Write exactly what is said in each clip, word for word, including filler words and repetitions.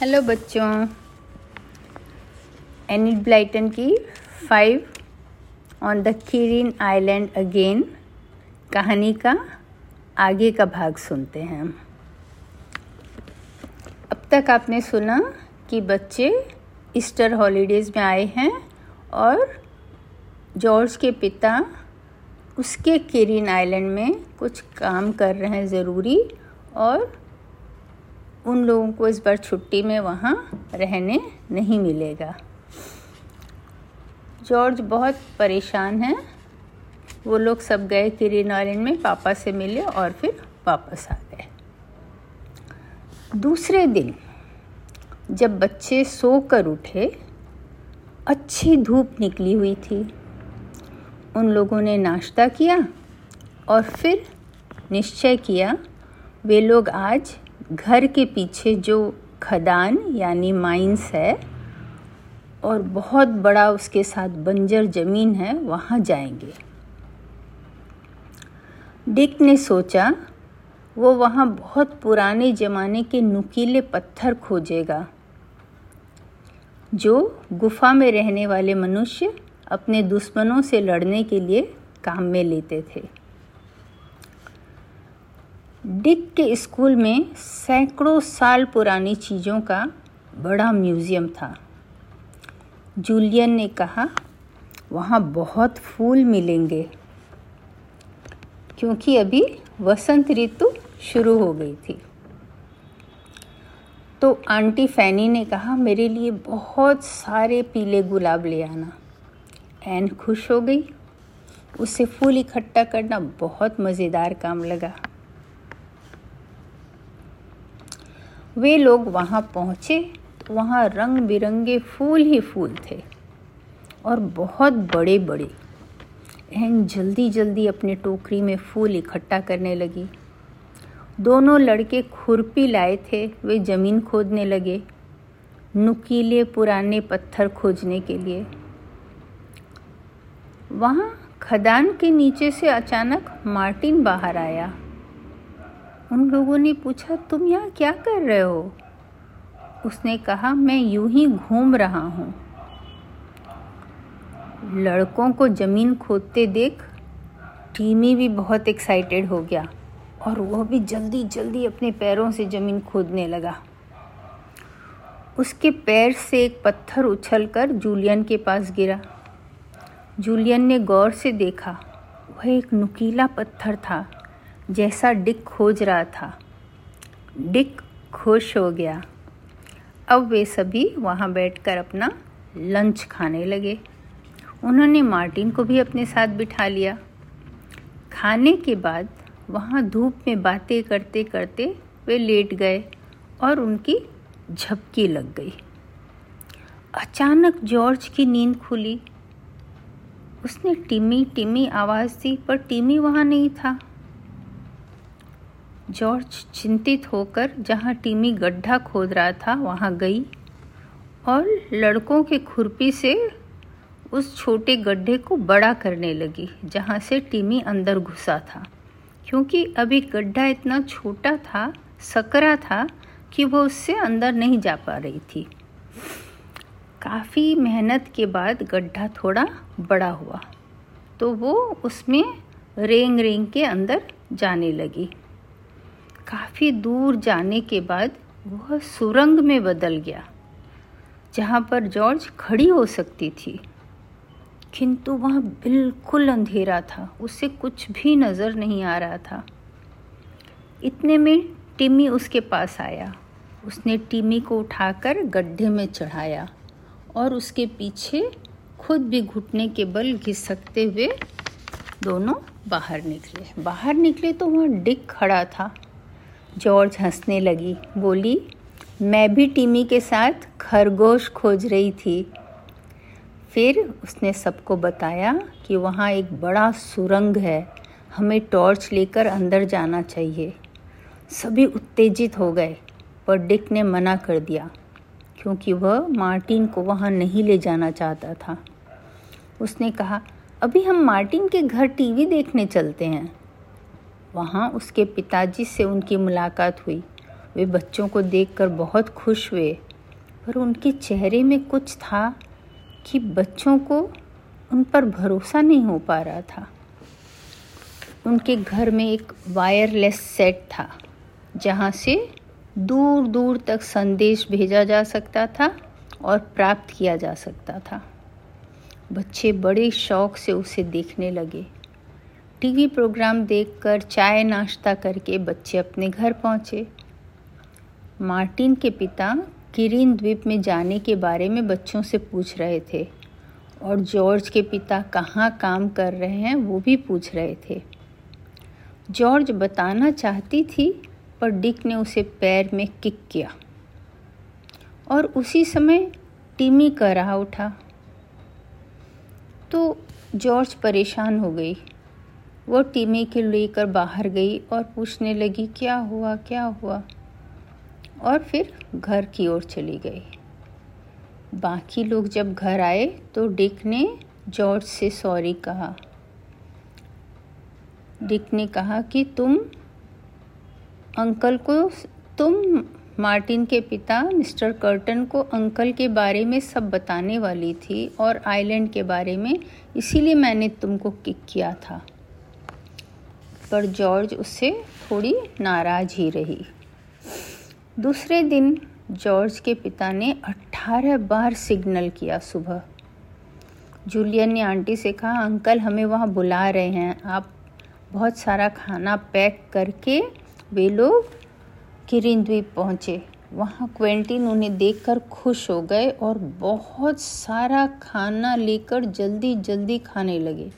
Hello बच्चों, Enid Blyton की Five on the Kirrin Island again कहानी का आगे का भाग सुनते हैं हम। अब तक आपने सुना कि बच्चे ईस्टर हॉलीडेज़ में आए हैं और जॉर्ज के पिता उसके किरिन आइलैंड में कुछ काम कर रहे हैं ज़रूरी, और उन लोगों को इस बार छुट्टी में वहाँ रहने नहीं मिलेगा। जॉर्ज बहुत परेशान है। वो लोग सब गए किरिन आइलैंड में, पापा से मिले और फिर वापस आ गए। दूसरे दिन जब बच्चे सोकर उठे, अच्छी धूप निकली हुई थी। उन लोगों ने नाश्ता किया और फिर निश्चय किया वे लोग आज घर के पीछे जो खदान यानी माइंस है और बहुत बड़ा उसके साथ बंजर ज़मीन है, वहाँ जाएंगे। डिक ने सोचा वो वहाँ बहुत पुराने ज़माने के नुकीले पत्थर खोजेगा जो गुफा में रहने वाले मनुष्य अपने दुश्मनों से लड़ने के लिए काम में लेते थे। डिक के स्कूल में सैकड़ों साल पुरानी चीज़ों का बड़ा म्यूज़ियम था। जूलियन ने कहा वहाँ बहुत फूल मिलेंगे क्योंकि अभी वसंत ऋतु शुरू हो गई थी। तो आंटी फैनी ने कहा मेरे लिए बहुत सारे पीले गुलाब ले आना। एन खुश हो गई, उसे फूल इकट्ठा करना बहुत मज़ेदार काम लगा। वे लोग वहाँ पहुँचे तो वहाँ रंग बिरंगे फूल ही फूल थे और बहुत बड़े बड़े। एन जल्दी जल्दी अपने टोकरी में फूल इकट्ठा करने लगी। दोनों लड़के खुरपी लाए थे, वे ज़मीन खोदने लगे नुकीले पुराने पत्थर खोजने के लिए। वहाँ खदान के नीचे से अचानक मार्टिन बाहर आया। उन लोगों ने पूछा तुम यहाँ क्या कर रहे हो? उसने कहा मैं यूं ही घूम रहा हूँ। लड़कों को ज़मीन खोदते देख टीमी भी बहुत एक्साइटेड हो गया और वह भी जल्दी जल्दी अपने पैरों से ज़मीन खोदने लगा। उसके पैर से एक पत्थर उछलकर जूलियन के पास गिरा। जूलियन ने गौर से देखा, वह एक नुकीला पत्थर था जैसा डिक खोज रहा था। डिक खुश हो गया। अब वे सभी वहाँ बैठकर अपना लंच खाने लगे। उन्होंने मार्टिन को भी अपने साथ बिठा लिया। खाने के बाद वहाँ धूप में बातें करते करते वे लेट गए और उनकी झपकी लग गई। अचानक जॉर्ज की नींद खुली। उसने टिमी टिमी आवाज़ दी पर टिमी वहाँ नहीं था। जॉर्ज चिंतित होकर जहाँ टिमी गड्ढा खोद रहा था वहाँ गई और लड़कों के खुरपी से उस छोटे गड्ढे को बड़ा करने लगी जहाँ से टिमी अंदर घुसा था, क्योंकि अभी गड्ढा इतना छोटा था, सकरा था कि वह उससे अंदर नहीं जा पा रही थी। काफ़ी मेहनत के बाद गड्ढा थोड़ा बड़ा हुआ तो वो उसमें रेंग रेंग के अंदर जाने लगी। काफ़ी दूर जाने के बाद वह सुरंग में बदल गया जहाँ पर जॉर्ज खड़ी हो सकती थी, किंतु वहाँ बिल्कुल अंधेरा था, उसे कुछ भी नज़र नहीं आ रहा था। इतने में टिमी उसके पास आया। उसने टिमी को उठाकर गड्ढे में चढ़ाया और उसके पीछे खुद भी घुटने के बल घिसकते हुए दोनों बाहर निकले। बाहर निकले तो वहाँ डिक खड़ा था। जॉर्ज हंसने लगी, बोली मैं भी टिमी के साथ खरगोश खोज रही थी। फिर उसने सबको बताया कि वहाँ एक बड़ा सुरंग है, हमें टॉर्च लेकर अंदर जाना चाहिए। सभी उत्तेजित हो गए पर डिक ने मना कर दिया क्योंकि वह मार्टिन को वहाँ नहीं ले जाना चाहता था। उसने कहा अभी हम मार्टिन के घर टीवी देखने चलते हैं। वहाँ उसके पिताजी से उनकी मुलाकात हुई। वे बच्चों को देखकर बहुत खुश हुए पर उनके चेहरे में कुछ था कि बच्चों को उन पर भरोसा नहीं हो पा रहा था। उनके घर में एक वायरलेस सेट था जहाँ से दूर दूर तक संदेश भेजा जा सकता था और प्राप्त किया जा सकता था। बच्चे बड़े शौक से उसे देखने लगे। टीवी प्रोग्राम देखकर चाय नाश्ता करके बच्चे अपने घर पहुँचे। मार्टिन के पिता किरिन द्वीप में जाने के बारे में बच्चों से पूछ रहे थे और जॉर्ज के पिता कहाँ काम कर रहे हैं वो भी पूछ रहे थे। जॉर्ज बताना चाहती थी पर डिक ने उसे पैर में किक किया और उसी समय टिमी कराह उठा तो जॉर्ज परेशान हो गई। वो टिमी को लेकर बाहर गई और पूछने लगी क्या हुआ क्या हुआ और फिर घर की ओर चली गई। बाकी लोग जब घर आए तो डिक ने जॉर्ज से सॉरी कहा। डिक ने कहा कि तुम अंकल को तुम मार्टिन के पिता मिस्टर कर्टन को अंकल के बारे में सब बताने वाली थी और आइलैंड के बारे में, इसीलिए मैंने तुमको किक किया था। पर जॉर्ज उससे थोड़ी नाराज़ ही रही। दूसरे दिन जॉर्ज के पिता ने अट्ठारह बार सिग्नल किया सुबह। जूलियन ने आंटी से कहा अंकल हमें वहाँ बुला रहे हैं, आप बहुत सारा खाना पैक करके। वे लोग किरिन द्वीप पहुँचे। वहाँ क्वेंटिन उन्हें देखकर खुश हो गए और बहुत सारा खाना लेकर जल्दी जल्दी खाने लगे।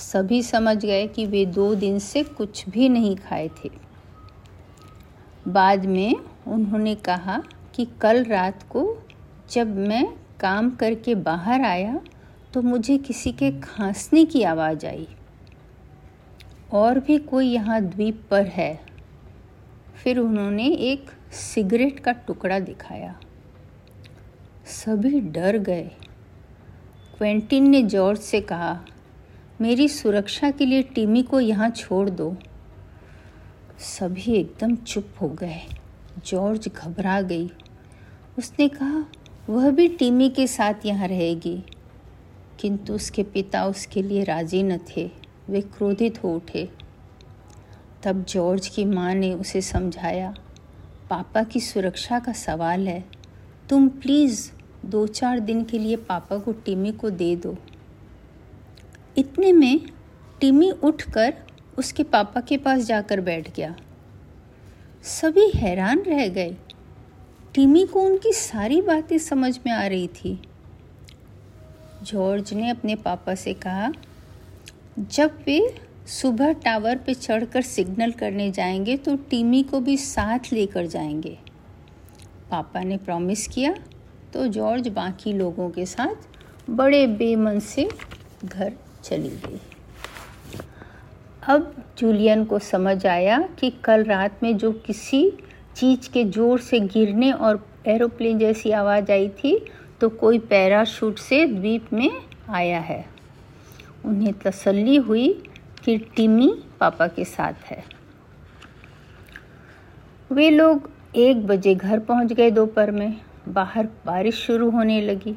सभी समझ गए कि वे दो दिन से कुछ भी नहीं खाए थे। बाद में उन्होंने कहा कि कल रात को जब मैं काम करके बाहर आया तो मुझे किसी के खांसने की आवाज़ आई, और भी कोई यहाँ द्वीप पर है। फिर उन्होंने एक सिगरेट का टुकड़ा दिखाया। सभी डर गए। क्वेंटिन ने जॉर्ज से कहा मेरी सुरक्षा के लिए टिमी को यहाँ छोड़ दो। सभी एकदम चुप हो गए। जॉर्ज घबरा गई। उसने कहा वह भी टिमी के साथ यहाँ रहेगी, किंतु उसके पिता उसके लिए राजी न थे। वे क्रोधित हो उठे। तब जॉर्ज की माँ ने उसे समझाया पापा की सुरक्षा का सवाल है, तुम प्लीज़ दो चार दिन के लिए पापा को टिमी को दे दो। इतने में टिमी उठकर उसके पापा के पास जाकर बैठ गया। सभी हैरान रह गए। टिमी को उनकी सारी बातें समझ में आ रही थी। जॉर्ज ने अपने पापा से कहा जब वे सुबह टावर पे चढ़कर सिग्नल करने जाएंगे तो टिमी को भी साथ लेकर जाएंगे। पापा ने प्रॉमिस किया तो जॉर्ज बाकी लोगों के साथ बड़े बेमन से घर चली गई। अब जूलियन को समझ आया कि कल रात में जो किसी चीज़ के ज़ोर से गिरने और एरोप्लेन जैसी आवाज़ आई थी तो कोई पैराशूट से द्वीप में आया है। उन्हें तसल्ली हुई कि टिमी पापा के साथ है। वे लोग एक बजे घर पहुंच गए। दोपहर में बाहर बारिश शुरू होने लगी।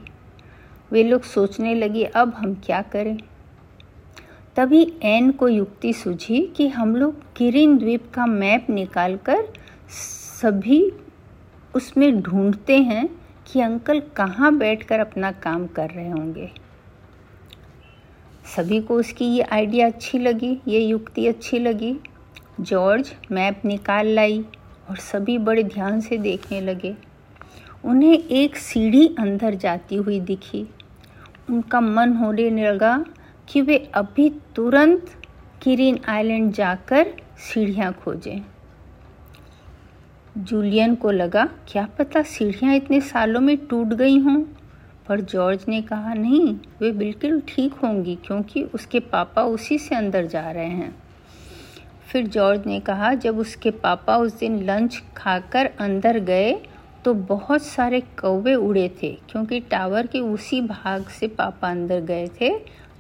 वे लोग सोचने लगे अब हम क्या करें। तभी एन को युक्ति सूझी कि हम लोग किरिन द्वीप का मैप निकालकर सभी उसमें ढूंढते हैं कि अंकल कहाँ बैठकर अपना काम कर रहे होंगे। सभी को उसकी ये आइडिया अच्छी लगी, ये युक्ति अच्छी लगी। जॉर्ज मैप निकाल लाई और सभी बड़े ध्यान से देखने लगे। उन्हें एक सीढ़ी अंदर जाती हुई दिखी। उनका मन होने लगा कि वे अभी तुरंत किरिन आइलैंड जाकर सीढ़ियाँ खोजें। जूलियन को लगा क्या पता सीढ़ियाँ इतने सालों में टूट गई हों, पर जॉर्ज ने कहा नहीं वे बिल्कुल ठीक होंगी क्योंकि उसके पापा उसी से अंदर जा रहे हैं। फिर जॉर्ज ने कहा जब उसके पापा उस दिन लंच खाकर अंदर गए तो बहुत सारे कौवे उड़े थे क्योंकि टावर के उसी भाग से पापा अंदर गए थे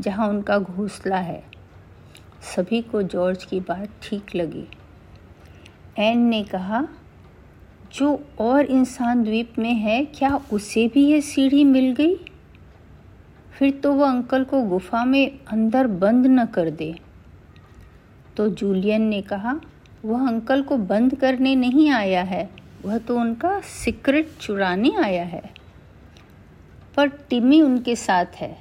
जहां उनका घोंसला है। सभी को जॉर्ज की बात ठीक लगी। एन ने कहा जो और इंसान द्वीप में है, क्या उसे भी ये सीढ़ी मिल गई? फिर तो वह अंकल को गुफा में अंदर बंद न कर दे। तो जूलियन ने कहा, वह अंकल को बंद करने नहीं आया है, वह तो उनका सीक्रेट चुराने आया है। पर टिमी उनके साथ है,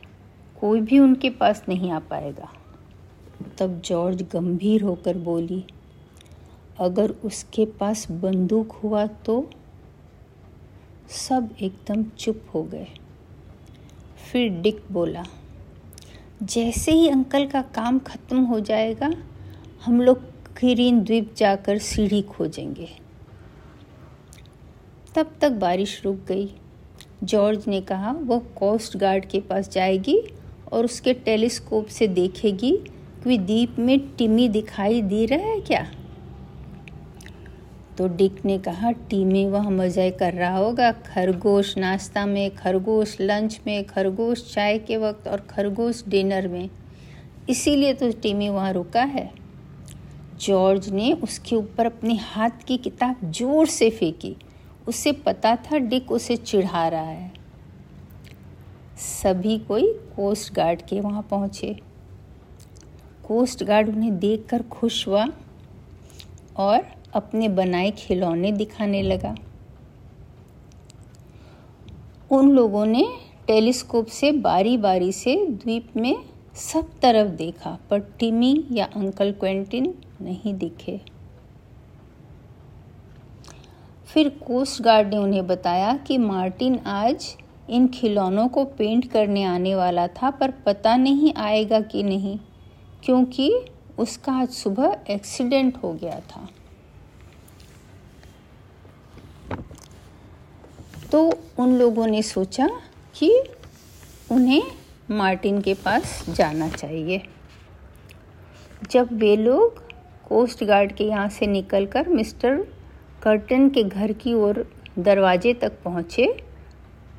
कोई भी उनके पास नहीं आ पाएगा। तब जॉर्ज गंभीर होकर बोली, अगर उसके पास बंदूक हुआ तो? सब एकदम चुप हो गए। फिर डिक बोला, जैसे ही अंकल का काम ख़त्म हो जाएगा हम लोग किरीन द्वीप जाकर सीढ़ी खोजेंगे। तब तक बारिश रुक गई। जॉर्ज ने कहा, वो कोस्ट गार्ड के पास जाएगी और उसके टेलीस्कोप से देखेगी कि द्वीप में टिमी दिखाई दे रहा है क्या। तो डिक ने कहा, टिमी वहाँ मज़े कर रहा होगा, खरगोश नाश्ता में, खरगोश लंच में, खरगोश चाय के वक्त और खरगोश डिनर में, इसीलिए तो टिमी वहाँ रुका है। जॉर्ज ने उसके ऊपर अपने हाथ की किताब जोर से फेंकी। उसे पता था डिक उसे चिढ़ा रहा है। सभी कोई कोस्ट गार्ड के वहाँ पहुँचे। कोस्ट गार्ड उन्हें देखकर खुश हुआ और अपने बनाए खिलौने दिखाने लगा। उन लोगों ने टेलीस्कोप से बारी बारी से द्वीप में सब तरफ देखा, पर टिमी या अंकल क्वेंटिन नहीं दिखे। फिर कोस्ट गार्ड ने उन्हें बताया कि मार्टिन आज इन खिलौनों को पेंट करने आने वाला था, पर पता नहीं आएगा कि नहीं, क्योंकि उसका आज सुबह एक्सीडेंट हो गया था। तो उन लोगों ने सोचा कि उन्हें मार्टिन के पास जाना चाहिए। जब वे लोग कोस्ट गार्ड के यहाँ से निकलकर मिस्टर कर्टन के घर की ओर दरवाजे तक पहुँचे,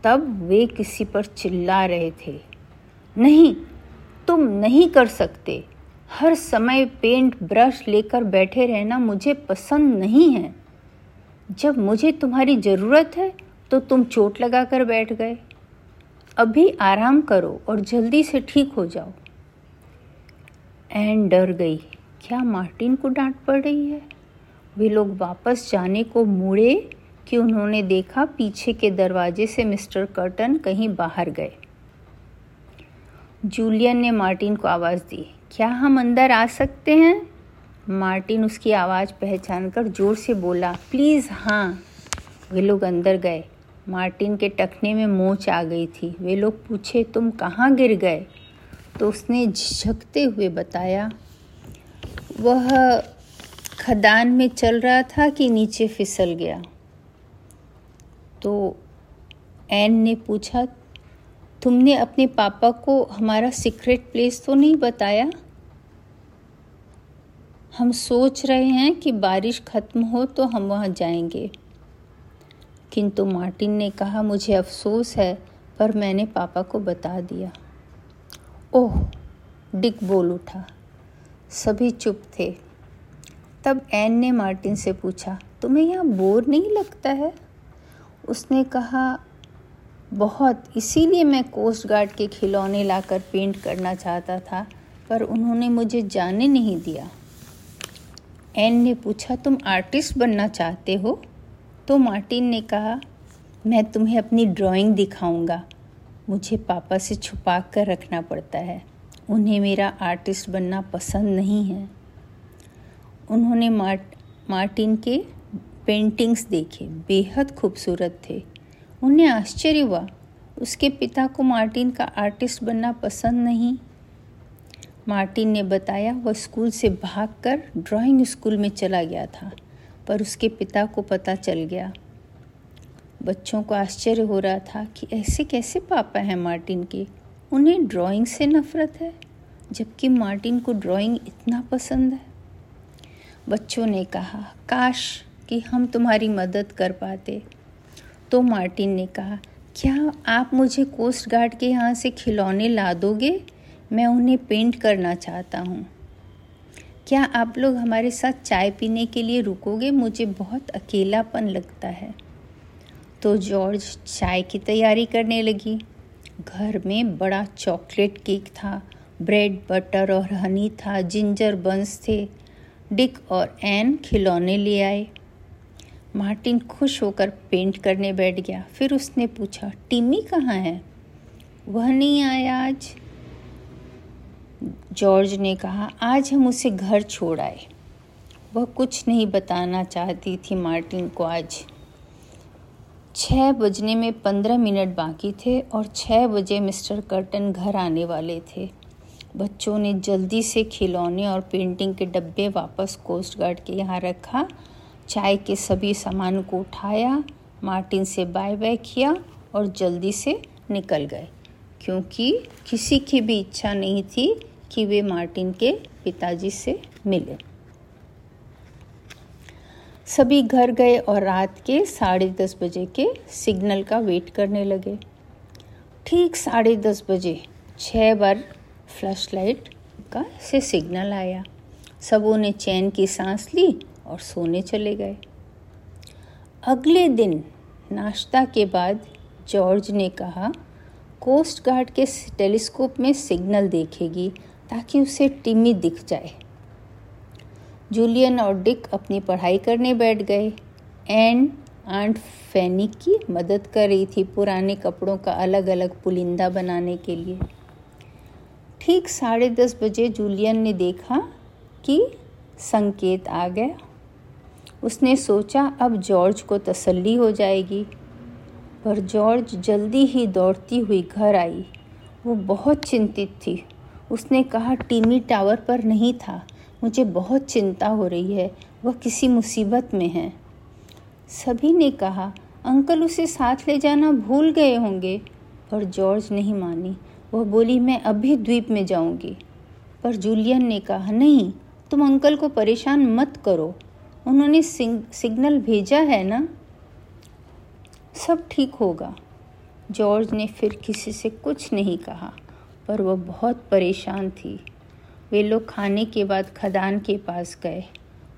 तब वे किसी पर चिल्ला रहे थे, नहीं, तुम नहीं कर सकते, हर समय पेंट ब्रश लेकर बैठे रहना मुझे पसंद नहीं है। जब मुझे तुम्हारी ज़रूरत है तो तुम चोट लगा कर बैठ गए। अभी आराम करो और जल्दी से ठीक हो जाओ। एन डर गई, क्या मार्टिन को डांट पड़ रही है? वे लोग वापस जाने को मुड़े कि उन्होंने देखा पीछे के दरवाजे से मिस्टर कर्टन कहीं बाहर गए। जूलियन ने मार्टिन को आवाज़ दी, क्या हम अंदर आ सकते हैं? मार्टिन उसकी आवाज़ पहचान कर ज़ोर से बोला, प्लीज़। हाँ। वे लोग अंदर गए। मार्टिन के टखने में मोच आ गई थी। वे लोग पूछे, तुम कहाँ गिर गए? तो उसने झिझकते हुए बताया, वह खदान में चल रहा था कि नीचे फिसल गया। तो एन ने पूछा, तुमने अपने पापा को हमारा सीक्रेट प्लेस तो नहीं बताया? हम सोच रहे हैं कि बारिश ख़त्म हो तो हम वहाँ जाएंगे। किंतु मार्टिन ने कहा, मुझे अफसोस है पर मैंने पापा को बता दिया। ओह, डिक बोल उठा। सभी चुप थे। तब एन ने मार्टिन से पूछा, तुम्हें यहाँ बोर नहीं लगता है? उसने कहा, बहुत, इसीलिए मैं कोस्ट गार्ड के खिलौने लाकर पेंट करना चाहता था, पर उन्होंने मुझे जाने नहीं दिया। एन ने पूछा, तुम आर्टिस्ट बनना चाहते हो? तो मार्टिन ने कहा, मैं तुम्हें अपनी ड्राइंग दिखाऊंगा। मुझे पापा से छुपा कर रखना पड़ता है, उन्हें मेरा आर्टिस्ट बनना पसंद नहीं है। उन्होंने मार्ट मार्टिन के पेंटिंग्स देखे, बेहद खूबसूरत थे। उन्हें आश्चर्य हुआ, उसके पिता को मार्टिन का आर्टिस्ट बनना पसंद नहीं। मार्टिन ने बताया, वह स्कूल से भागकर ड्राइंग स्कूल में चला गया था, पर उसके पिता को पता चल गया। बच्चों को आश्चर्य हो रहा था कि ऐसे कैसे पापा हैं मार्टिन के, उन्हें ड्राइंग से नफरत है, जबकि मार्टिन को ड्राइंग इतना पसंद है। बच्चों ने कहा, काश कि हम तुम्हारी मदद कर पाते। तो मार्टिन ने कहा, क्या आप मुझे कोस्ट गार्ड के यहाँ से खिलौने ला दोगे? मैं उन्हें पेंट करना चाहता हूँ। क्या आप लोग हमारे साथ चाय पीने के लिए रुकोगे? मुझे बहुत अकेलापन लगता है। तो जॉर्ज चाय की तैयारी करने लगी। घर में बड़ा चॉकलेट केक था, ब्रेड बटर और हनी था, जिंजर बंस थे। डिक और एन खिलौने ले आए। मार्टिन खुश होकर पेंट करने बैठ गया। फिर उसने पूछा, टिमी कहाँ है? वह नहीं आया आज। जॉर्ज ने कहा, आज हम उसे घर छोड़ आए। वह कुछ नहीं बताना चाहती थी मार्टिन को आज। छः बजने में पंद्रह मिनट बाकी थे और छः बजे मिस्टर कर्टन घर आने वाले थे। बच्चों ने जल्दी से खिलौने और पेंटिंग के डब्बे वापस कोस्ट गार्ड के यहाँ रखा, चाय के सभी सामान को उठाया, मार्टिन से बाय बाय किया और जल्दी से निकल गए, क्योंकि किसी की भी इच्छा नहीं थी कि वे मार्टिन के पिताजी से मिले। सभी घर गए और रात के साढ़े दस बजे के सिग्नल का वेट करने लगे। ठीक साढ़े दस बजे छः बार फ्लैश लाइट का से सिग्नल आया। सबों ने चैन की सांस ली और सोने चले गए। अगले दिन नाश्ता के बाद जॉर्ज ने कहा, कोस्ट गार्ड के टेलीस्कोप में सिग्नल देखेगी ताकि उसे टिमी दिख जाए। जूलियन और डिक अपनी पढ़ाई करने बैठ गए। एंड आंट फैनी की मदद कर रही थी पुराने कपड़ों का अलग अलग पुलिंदा बनाने के लिए। ठीक साढ़े दस बजे जूलियन ने देखा कि संकेत आ गया। उसने सोचा अब जॉर्ज को तसल्ली हो जाएगी, पर जॉर्ज जल्दी ही दौड़ती हुई घर आई। वो बहुत चिंतित थी। उसने कहा, टिमी टावर पर नहीं था, मुझे बहुत चिंता हो रही है, वह किसी मुसीबत में है। सभी ने कहा, अंकल उसे साथ ले जाना भूल गए होंगे, पर जॉर्ज नहीं मानी। वह बोली, मैं अभी द्वीप में जाऊंगी। पर जूलियन ने कहा, नहीं, तुम अंकल को परेशान मत करो, उन्होंने सिग्नल भेजा है ना, सब ठीक होगा। जॉर्ज ने फिर किसी से कुछ नहीं कहा, पर वह बहुत परेशान थी। वे लोग खाने के बाद खदान के पास गए।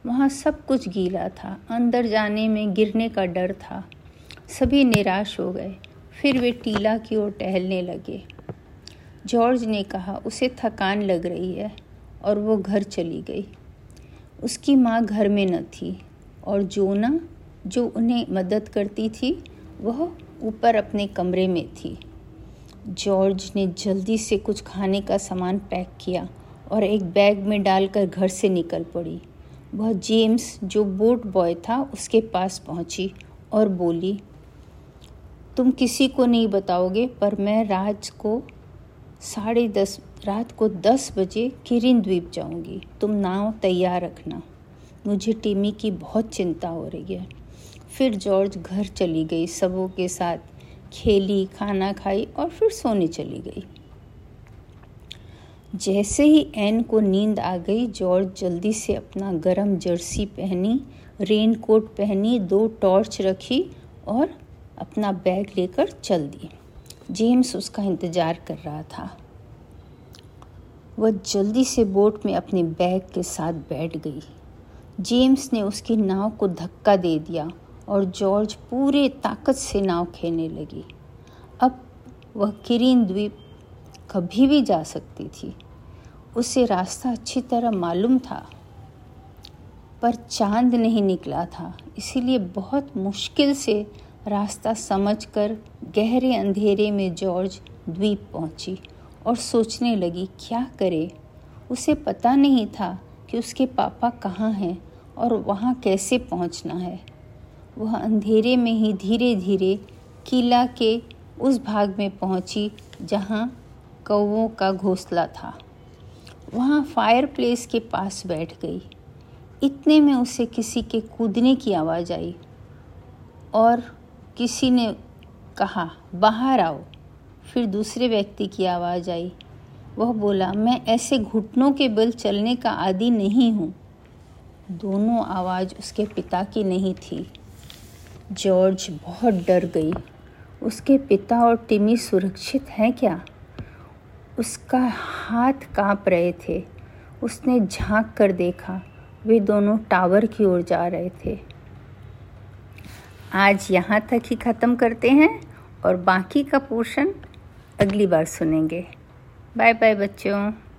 वहाँ सब कुछ गीला था, अंदर जाने में गिरने का डर था। सभी निराश हो गए। फिर वे टीला की ओर टहलने लगे। जॉर्ज ने कहा, उसे थकान लग रही है, और वो घर चली गई। उसकी माँ घर में न थी और जोना जो उन्हें मदद करती थी वह ऊपर अपने कमरे में थी। जॉर्ज ने जल्दी से कुछ खाने का सामान पैक किया और एक बैग में डालकर घर से निकल पड़ी। वह जेम्स जो बोट बॉय था उसके पास पहुंची और बोली, तुम किसी को नहीं बताओगे, पर मैं रात को साढ़े दस रात को दस बजे किरिन द्वीप जाऊंगी। तुम नाव तैयार रखना, मुझे टिमी की बहुत चिंता हो रही है। फिर जॉर्ज घर चली गई, सबों के साथ खेली, खाना खाई और फिर सोने चली गई। जैसे ही एन को नींद आ गई, जॉर्ज जल्दी से अपना गरम जर्सी पहनी, रेनकोट पहनी, दो टॉर्च रखी और अपना बैग लेकर चल दी। जेम्स उसका इंतज़ार कर रहा था। वह जल्दी से बोट में अपने बैग के साथ बैठ गई। जेम्स ने उसकी नाव को धक्का दे दिया और जॉर्ज पूरे ताकत से नाव खेलने लगी। अब वह किरिन द्वीप कभी भी जा सकती थी। उसे रास्ता अच्छी तरह मालूम था, पर चांद नहीं निकला था, इसीलिए बहुत मुश्किल से रास्ता समझकर गहरे अंधेरे में जॉर्ज द्वीप पहुंची और सोचने लगी क्या करे। उसे पता नहीं था कि उसके पापा कहाँ हैं और वहाँ कैसे पहुंचना है। वह अंधेरे में ही धीरे धीरे किला के उस भाग में पहुंची जहाँ कौवों का घोंसला था। वहाँ फायरप्लेस के पास बैठ गई। इतने में उसे किसी के कूदने की आवाज़ आई और किसी ने कहा, बाहर आओ। फिर दूसरे व्यक्ति की आवाज़ आई। वह बोला, मैं ऐसे घुटनों के बल चलने का आदी नहीं हूँ। दोनों आवाज़ उसके पिता की नहीं थी। जॉर्ज बहुत डर गई। उसके पिता और टिमी सुरक्षित हैं क्या? उसका हाथ काँप रहे थे। उसने झांक कर देखा, वे दोनों टावर की ओर जा रहे थे। आज यहाँ तक ही ख़त्म करते हैं और बाकी का पोर्शन अगली बार सुनेंगे। बाय बाय बच्चों।